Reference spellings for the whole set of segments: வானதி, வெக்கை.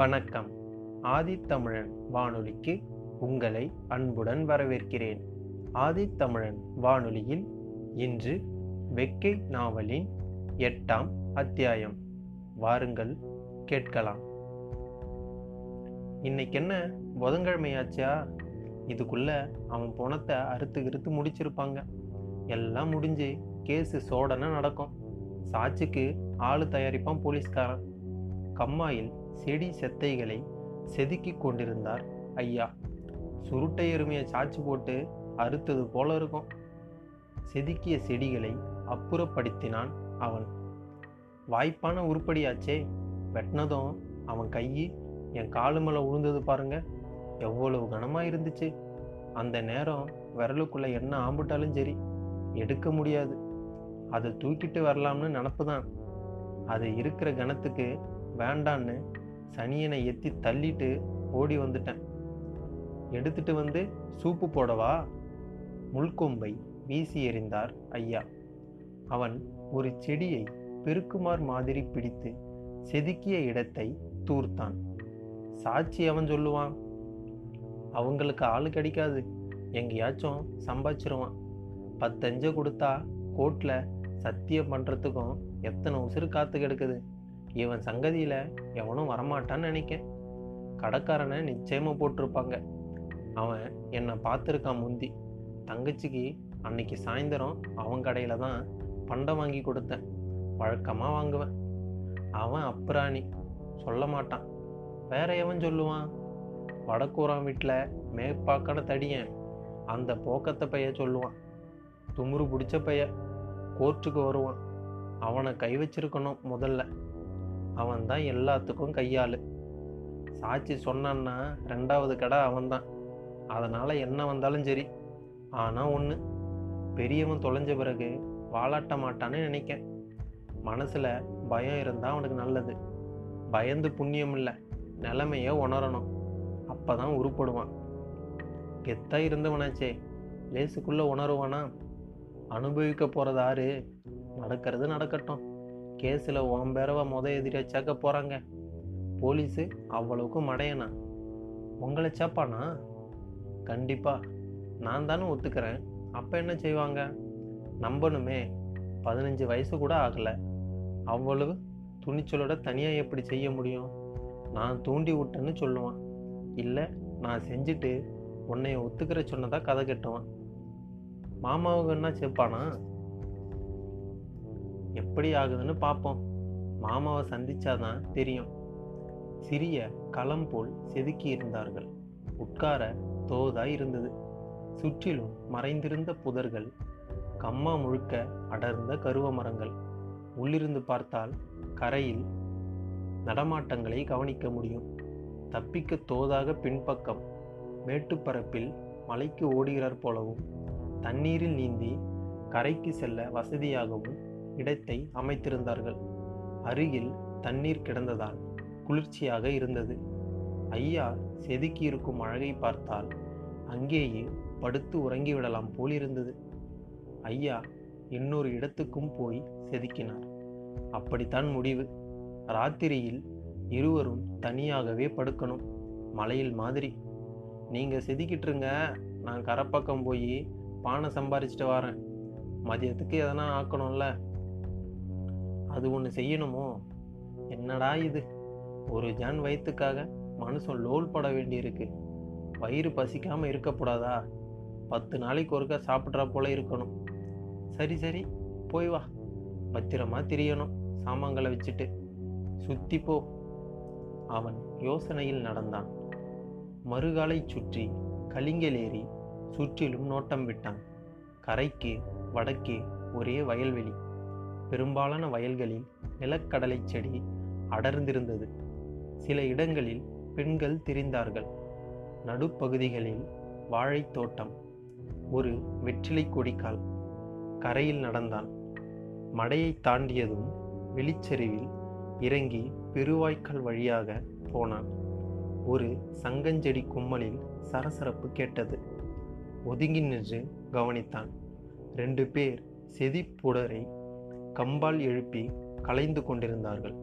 வணக்கம். ஆதித்தமிழன் வானொலிக்கு உங்களை அன்புடன் வரவேற்கிறேன். ஆதித்தமிழன் வானொலியில் இன்று வெக்கை நாவலின் 8ஆம் அத்தியாயம். வாருங்கள் கேட்கலாம். இன்னைக்கு என்ன புதன்கிழமையாச்சா? இதுக்குள்ள அவன் பணத்தை அறுத்து முடிச்சிருப்பாங்க. எல்லாம் முடிஞ்சு கேஸு சோடனை நடக்கும். சாட்சிக்கு ஆளு தயாரிப்பான் போலீஸ்காரன். கம்மாயில் செடி செத்தைகளை செதுக்கி கொண்டிருந்தார் ஐயா. சுருட்டை எருமையை சாட்சி போட்டு அறுத்தது போல இருக்கும். செதுக்கிய செடிகளை அப்புறப்படுத்தினான் அவன். வாய்ப்பான உருப்படியாச்சே. வெட்டினதும் அவன் கையி என் காலு மேலே விழுந்தது பாருங்க, எவ்வளவு கனமாக இருந்துச்சு. அந்த நேரம் விரலுக்குள்ளே என்ன ஆம்பிட்டாலும் சரி, எடுக்க முடியாது. அதை தூக்கிட்டு வரலாம்னு நினப்பு தான். அது இருக்கிற கணத்துக்கு வேண்டான்னு சனியனை எத்தி தள்ளிட்டு ஓடி வந்துட்டேன். எடுத்துட்டு வந்து சூப்பு போடவா? முள்கொம்பை வீசி எறிந்தார் ஐயா. அவன் ஒரு செடியை பெருக்குமார் மாதிரி பிடித்து செதுக்கிய இடத்தை தூர்த்தான். சாட்சி அவன் சொல்லுவான், அவங்களுக்கு ஆளு கிடைக்காது, எங்கேயாச்சும் சம்பாதிச்சிருவான். 10 கொடுத்தா கோர்ட்டில் சத்தியம் பண்ணுறதுக்கும் எத்தனை உசுறு காத்து கிடக்குது. இவன் சங்கதியில் எவனும் வரமாட்டான்னு நினைக்கேன். கடைக்காரனை நிச்சயமாக போட்டிருப்பாங்க. அவன் என்னை பார்த்துருக்கான் முந்தி. தங்கச்சிக்கு அன்னைக்கு சாயந்தரம் அவன் கடையில் தான் பண்டை வாங்கி கொடுத்தேன். வழக்கமாக வாங்குவேன். அவன் அப்புறாணி, சொல்ல மாட்டான். வேற எவன் சொல்லுவான்? வடக்கூறான் வீட்டில் மேற்பாக்கான தடியன், அந்த போக்கத்தை பைய சொல்லுவான். துமுறு பிடிச்ச பைய கோர்ட்டுக்கு வருவான். அவனை கை வச்சிருக்கணும் முதல்ல. அவன் தான் எல்லாத்துக்கும் கையாளு. சாட்சி சொன்னான்னா 2வது கடை அவன்தான். அதனால் என்ன வந்தாலும் சரி. ஆனால் ஒன்று, பெரியவன் தொலைஞ்ச பிறகு வாலாட்ட மாட்டான்னு நினைக்கேன். மனசில் பயம் இருந்தால் அவனுக்கு நல்லது. பயந்து புண்ணியம் இல்லை, நிலைமையை உணரணும். அப்போ தான் உருப்படுவான். கெத்தாக இருந்தவனாச்சே, லேசுக்குள்ளே உணருவானா? அனுபவிக்க போகிறது ஆறு, நடக்கிறது நடக்கட்டும். கேஸில் உன் பேரவை எதிரியாக சேர்க்க போகிறாங்க. போலீஸு அவ்வளவுக்கு மடையனா? உங்களை சேப்பானா? கண்டிப்பாக நான் தானே ஒத்துக்கிறேன். அப்போ என்ன செய்வாங்க? நம்பணுமே. 15 கூட ஆகலை. அவ்வளவு துணிச்சலோட தனியாக எப்படி செய்ய முடியும்? நான் தூண்டி விட்டேன்னு சொல்லுவான். இல்லை, நான் செஞ்சுட்டு உன்னைய ஒத்துக்கிற சொன்னதாக கதை கட்டுவான். மாமாவுக்கு என்ன சேப்பானா? எப்படி ஆகுதுன்னு பார்ப்போம். மாமாவை சந்திச்சாதான் தெரியும். சிறிய களம் போல் செதுக்கி இருந்தார்கள். உட்கார தோதாய் இருந்தது. சுற்றிலும் மறைந்திருந்த புதர்கள், கம்மா முழுக்க அடர்ந்த கருவ மரங்கள். உள்ளிருந்து பார்த்தால் கரையில் நடமாட்டங்களை கவனிக்க முடியும். தப்பிக்க தோதாக பின்பக்கம் மேட்டுப்பரப்பில் மலைக்கு ஓடுகிறார் போலவும், தண்ணீரில் நீந்தி கரைக்கு செல்ல வசதியாகவும் இடத்தை அமைத்திருந்தார்கள். அருகில் தண்ணீர் கிடந்ததால் குளிர்ச்சியாக இருந்தது. ஐயா செதுக்கியிருக்கும் அழகை பார்த்தால் அங்கேயே படுத்து உறங்கிவிடலாம் போலிருந்தது. ஐயா இன்னொரு இடத்துக்கும் போய் செதுக்கினார். அப்படித்தான் முடிவு. ராத்திரியில் இருவரும் தனியாகவே படுக்கணும், மலையில் மாதிரி. நீங்கள் செதுக்கிட்டுருங்க, நான் கரைப்பக்கம் போய் பானை சம்பாரிச்சிட்டு வரேன். மதியத்துக்கு எதனா ஆக்கணும்ல. அது ஒன்று செய்யணுமோ? என்னடா இது, ஒரு ஜான் வயிற்றுக்காக மனுஷன் லோல் பட வேண்டியிருக்கு. வயிறு பசிக்காமல் இருக்கக்கூடாதா? 10 ஒருக்கா சாப்பிட்றா போல இருக்கணும். சரி சரி, போய் வா. பத்திரமா திரியணும் சாமான்களை வச்சுட்டு. சுற்றி போ. அவன் யோசனையில் நடந்தான். மறுகாலை சுற்றி கலிங்கலேறி சுற்றிலும் நோட்டம் விட்டான். கரைக்கு வடக்கே ஒரே வயல்வெளி. பெரும்பாலான வயல்களில் நிலக்கடலை செடி அடர்ந்திருந்தது. சில இடங்களில் பெண்கள் திரிந்தார்கள். நடுப்பகுதிகளில் வாழைத்தோட்டம், ஒரு வெற்றிலை கொடிக்கால். கரையில் நடந்தான். மடையை தாண்டியதும் வெளிச்சரிவில் இறங்கி பெருவாய்க்கால் வழியாக போனான். ஒரு சங்கஞ்செடி கும்மலில் சரசரப்பு கேட்டது. ஒதுங்கி நின்று கவனித்தான். 2 செதிப்புடரை கம்பால் எழுப்பி கலைந்து கொண்டிருந்தார்கள்.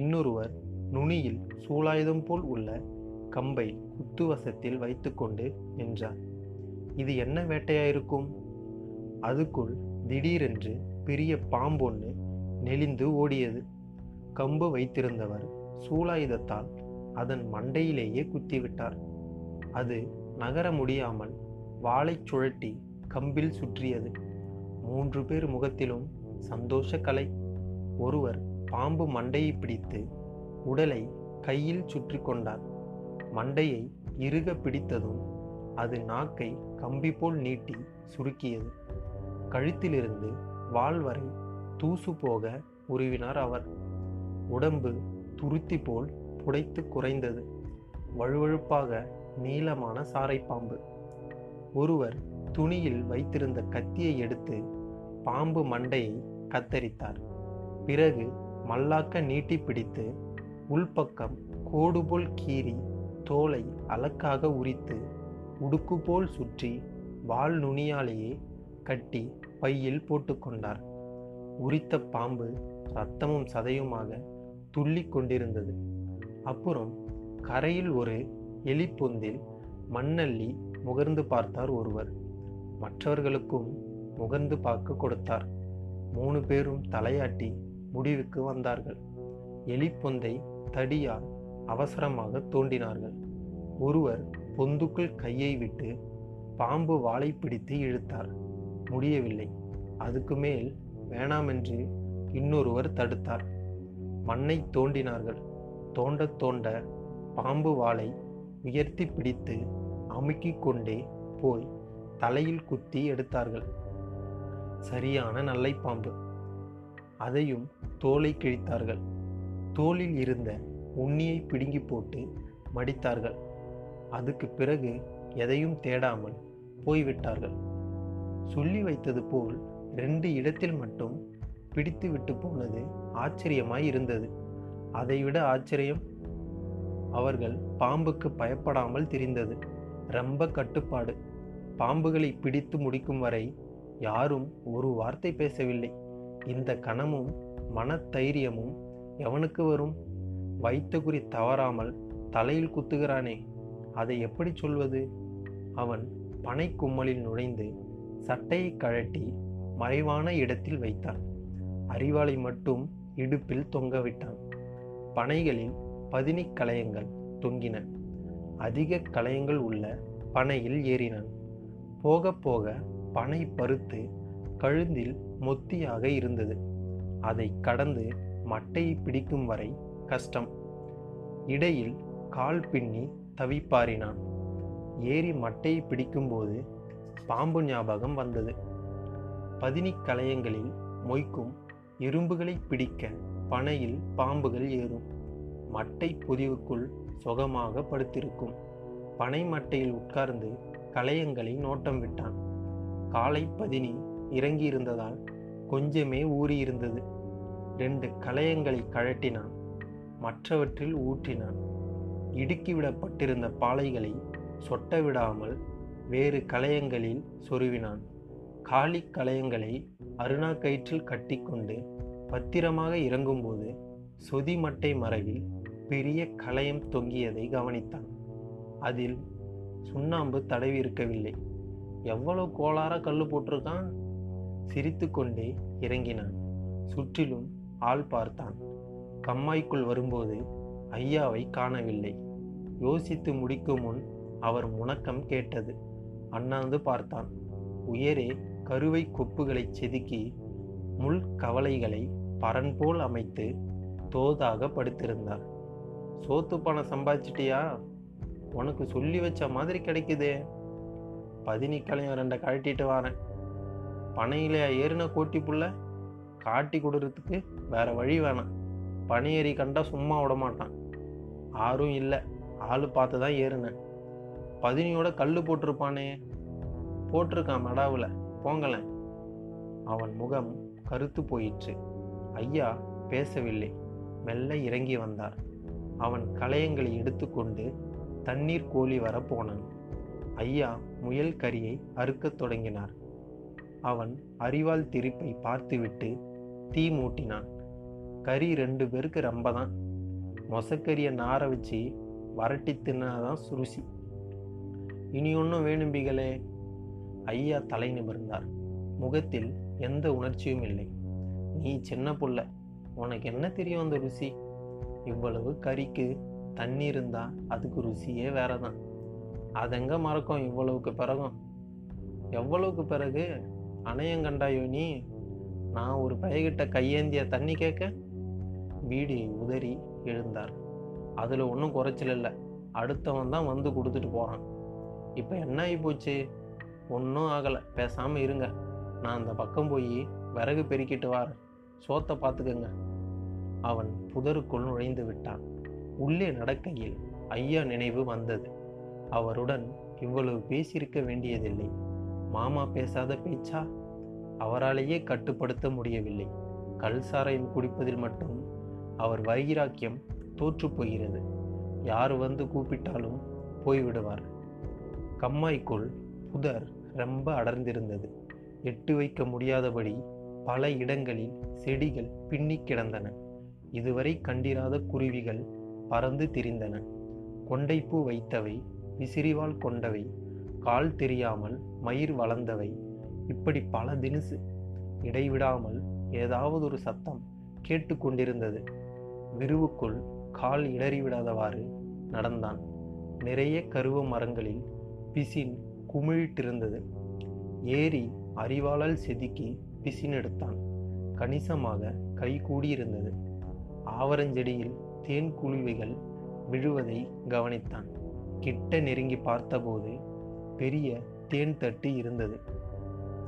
இன்னொருவர் நுனியில் சூலாயுதம் போல் உள்ள கம்பை குத்துவசத்தில் வைத்து கொண்டு நின்றார். இது என்ன வேட்டையாயிருக்கும்? அதுக்குள் திடீரென்று பெரிய பாம்பொன்று நெளிந்து ஓடியது. கம்பு வைத்திருந்தவர் சூலாயுதத்தால் அதன் மண்டையிலேயே குத்திவிட்டார். அது நகர முடியாமல் வாளை சுழட்டி கம்பில் சுற்றியது. 3 பேர் முகத்திலும் சந்தோஷ கலை. ஒருவர் பாம்பு மண்டையை பிடித்து உடலை கையில் சுற்றி கொண்டார். மண்டையை இறுக பிடித்ததும் அது நாக்கை கம்பி போல் நீட்டி சுருக்கியது. கழுத்திலிருந்து வால் வரை தூசு போக உருவினார் அவர். உடம்பு துருத்தி போல் புடைத்து குறைந்தது. வழுவழுப்பாக நீளமான சாரைப்பாம்பு. ஒருவர் துணியில் வைத்திருந்த கத்தியை எடுத்து பாம்பு மண்டையை கத்தரித்தார். பிறகு மல்லாக்க நீட்டி பிடித்து உள்பக்கம் கோடுபோல் கீறி தோலை அலக்காக உரித்து உடுக்கு போல் சுற்றி வால் நுனியாலேயே கட்டி பையில் போட்டுக்கொண்டார். உரித்த பாம்பு இரத்தமும் சதையுமாக துள்ளி கொண்டிருந்தது. அப்புறம் கரையில் ஒரு எலிப்பொந்தில் மண்ணள்ளி முகர்ந்து பார்த்தார் ஒருவர். மற்றவர்களுக்கும் முகர்ந்து பார்க்க கொடுத்தார். 3 பேரும் தலையாட்டி முடிவுக்கு வந்தார்கள். எலிப்பொந்தை தடியால் அவசரமாக தோண்டினார்கள். ஒருவர் பொந்துக்குள் கையை விட்டு பாம்பு வாளை பிடித்து இழுத்தார். முடியவில்லை. அதுக்கு மேல் வேணாமென்று இன்னொருவர் தடுத்தார். மண்ணை தோண்டினார்கள். தோண்ட தோண்ட பாம்பு வாளை உயர்த்தி பிடித்து அமுக்கிக் கொண்டே போய் தலையில் குத்தி எடுத்தார்கள். சரியான நல்லை பாம்பு. அதையும் தோலை கிழித்தார்கள். தோலில் இருந்த உண்ணியை பிடுங்கி போட்டு மடித்தார்கள். அதுக்கு பிறகு எதையும் தேடாமல் போய்விட்டார்கள். சொல்லி வைத்தது போல் 2 இடத்தில் மட்டும் பிடித்து விட்டு போனது ஆச்சரியமாய் இருந்தது. அதைவிட ஆச்சரியம் அவர்கள் பாம்புக்கு பயப்படாமல் திரிந்தது. ரொம்ப கட்டுப்பாடு. பாம்புகளை பிடித்து முடிக்கும் வரை யாரும் ஒரு வார்த்தை பேசவில்லை. இந்த கணமும் மனத்தைரியமும் எவனுக்கு வரும்? வைத்த குறி தவறாமல் தலையில் குத்துகிறானே, அதை எப்படி சொல்வது? அவன் பனை கும்மலில் நுழைந்து சட்டையை கழட்டி மறைவான இடத்தில் வைத்தான். அரிவாளை மட்டும் இடுப்பில் தொங்கவிட்டான். பனைகளில் 18 கலயங்கள் தொங்கின. அதிக கலயங்கள் உள்ள பனையில் ஏறினான். போக போக பனை பருத்து கழுந்தில் மொத்தியாக இருந்தது. அதை கடந்து மட்டையை பிடிக்கும் வரை கஷ்டம். இடையில் கால் பின்னி தவிப்பாரினான். ஏறி மட்டையை பிடிக்கும்போது பாம்பு ஞாபகம் வந்தது. 18 கலயங்களில் மொய்க்கும் எறும்புகளை பிடிக்க பனையில் பாம்புகள் ஏறும். மட்டை பொதிவுக்குள் சுகமாக படுத்திருக்கும். பனை மட்டையில் உட்கார்ந்து கலயங்களை நோட்டம் விட்டான். காலை பதினி இறங்கியிருந்ததால் கொஞ்சமே ஊறியிருந்தது. 2 கலயங்களை கழட்டினான். மற்றவற்றில் ஊற்றினான். இடுக்கிவிடப்பட்டிருந்த பாலைகளை சொட்ட விடாமல் வேறு கலயங்களில் சொருவினான். காலி கலயங்களை அருணா கயிற்றில் கட்டிக்கொண்டு பத்திரமாக இறங்கும்போது சொதி மட்டை மறைவில் பெரிய கலயம் தொங்கியதை கவனித்தான். அதில் சுண்ணாம்பு தடவி இருக்கவில்லை. எவ்வளவு கோளார கல் போட்டிருக்கான். சிரித்து கொண்டே இறங்கினான். சுற்றிலும் ஆள் பார்த்தான். கம்மாய்க்குள் வரும்போது ஐயாவை காணவில்லை. யோசித்து முடிக்கும் முன் அவர் முணக்கம் கேட்டது. அண்ணாந்து பார்த்தான். உயரே கருவை கொப்புகளை செதுக்கி முள் கவலைகளை பரன் போல் அமைத்து தோதாக படுத்திருந்தார். சோத்து பணம் சம்பாதிச்சிட்டியா? உனக்கு சொல்லி வச்ச மாதிரி கிடைக்குதே. 18 கலையும் 2 கழட்டிட்டு வரேன். பனையில ஏறின கோட்டி புள்ள காட்டி கொடுறதுக்கு வேற வழி வேணாம். பனையேறி கண்டா சும்மா விட மாட்டான். யாரும் இல்லை. ஆள் பார்த்து தான் ஏறினேன். 18யோட கல் போட்டிருப்பானே. போட்டிருக்கான் மடாவில். போங்கலேன். அவன் முகம் கருத்து போயிற்று. ஐயா பேசவில்லை. மெல்ல இறங்கி வந்தார். அவன் கலயங்களை எடுத்துக்கொண்டு தண்ணீர் கோழி வர போனான். ஐயா முயல் கறியை அறுக்கத் தொடங்கினார். அவன் அரிவாள் திருப்பை பார்த்துவிட்டு தீ மூட்டினான். கறி 2 பேருக்கு ரொம்ப தான். மொசக்கறியை நாரை வச்சு வரட்டி தின்னாதான் சுருசி. இனி ஒன்றும் வேணும்பிகளே. ஐயா தலை நிமிர்ந்தார். முகத்தில் எந்த உணர்ச்சியும் இல்லை. நீ சின்ன புள்ள, உனக்கு என்ன தெரியும் அந்த ருசி? இவ்வளவு கறிக்கு தண்ணி இருந்தால் அதுக்கு ருசியே வேற தான். அதெங்க மறக்கும் இவ்வளவுக்கு பிறகும்? எவ்வளவுக்கு பிறகு அணையங்கண்டாயோ நீ? நான் ஒரு பயகிட்ட கையேந்திய தண்ணி கேட்க வீடு உதறி எழுந்தார். அதில் ஒன்றும் குறைச்சல் இல்லை. அடுத்தவன் தான் வந்து கொடுத்துட்டு போகிறான். இப்போ என்ன ஆகி போச்சு? ஒன்றும் ஆகலை, பேசாமல் இருங்க. நான் அந்த பக்கம் போய் விறகு பெருக்கிட்டு வரேன், சோத்தை பார்த்துக்கங்க. அவன் புதருக்குள் நுழைந்து விட்டான். உள்ளே நடக்கையில் ஐயா நினைவு வந்தது. அவருடன் இவ்வளவு பேசியிருக்க வேண்டியதில்லை. மாமா பேசாத பேச்சா? அவராலேயே கட்டுப்படுத்த முடியவில்லை. கல் சாராயம் குடிப்பதில் மட்டும் அவர் வைராக்கியம் தோற்று போகிறது. யார் வந்து கூப்பிட்டாலும் போய்விடுவார். கம்மாய்க்குள் புதர் ரொம்ப அடர்ந்திருந்தது. எட்டு வைக்க முடியாதபடி பல இடங்களில் செடிகள் பின்னி கிடந்தன. இதுவரை கண்டிராத குருவிகள் பறந்து திரிந்தன. கொண்டைப்பூ வைத்தவை, விசிறிவால் கொண்டவை, கால் தெரியாமல் மயிர் வளர்ந்தவை, இப்படி பல தினுசு. இடைவிடாமல் ஏதாவது ஒரு சத்தம் கேட்டு கொண்டிருந்தது. விருவுக்குள் கால் இடறிவிடாதவாறு நடந்தான். நிறைய கருவ மரங்களில் பிசின் குமிழிட்டிருந்தது. ஏறி அறிவாளால் செதுக்கி பிசின் எடுத்தான். கணிசமாக கை கூடியிருந்தது. ஆவரஞ்செடியில் தேன் குழுவைகள் விழுவதை கவனித்தான். கிட்ட நெருங்கி பார்த்தபோது பெரிய தேன் தட்டு இருந்தது.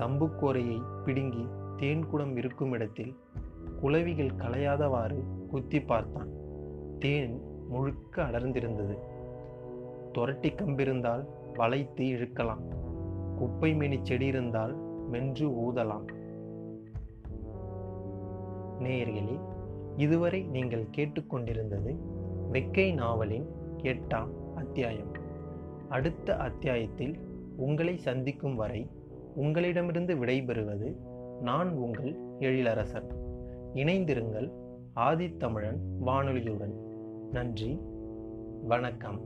சம்புக்கோரையை பிடுங்கி தேன் குடம் இருக்கும் இடத்தில் குளவிகள் களையாதவாறு குத்தி பார்த்தான். தேன் முழுக்க அடர்ந்திருந்தது. துரட்டி கம்பிருந்தால் வளைத்து இழுக்கலாம். குப்பை மேனி செடி இருந்தால் மென்று ஊதலாம். நேயர்களே, இதுவரை நீங்கள் கேட்டுக்கொண்டிருந்தது வெக்கை நாவலின் 8ஆம் அத்தியாயம். அடுத்த அத்தியாயத்தில் உங்களை சந்திக்கும் வரை உங்களிடமிருந்து விடைபெறுவது நான் உங்கள் எழிலரசன். இணைந்திருங்கள் ஆதித்தமிழன் வானொலியுடன். நன்றி, வணக்கம்.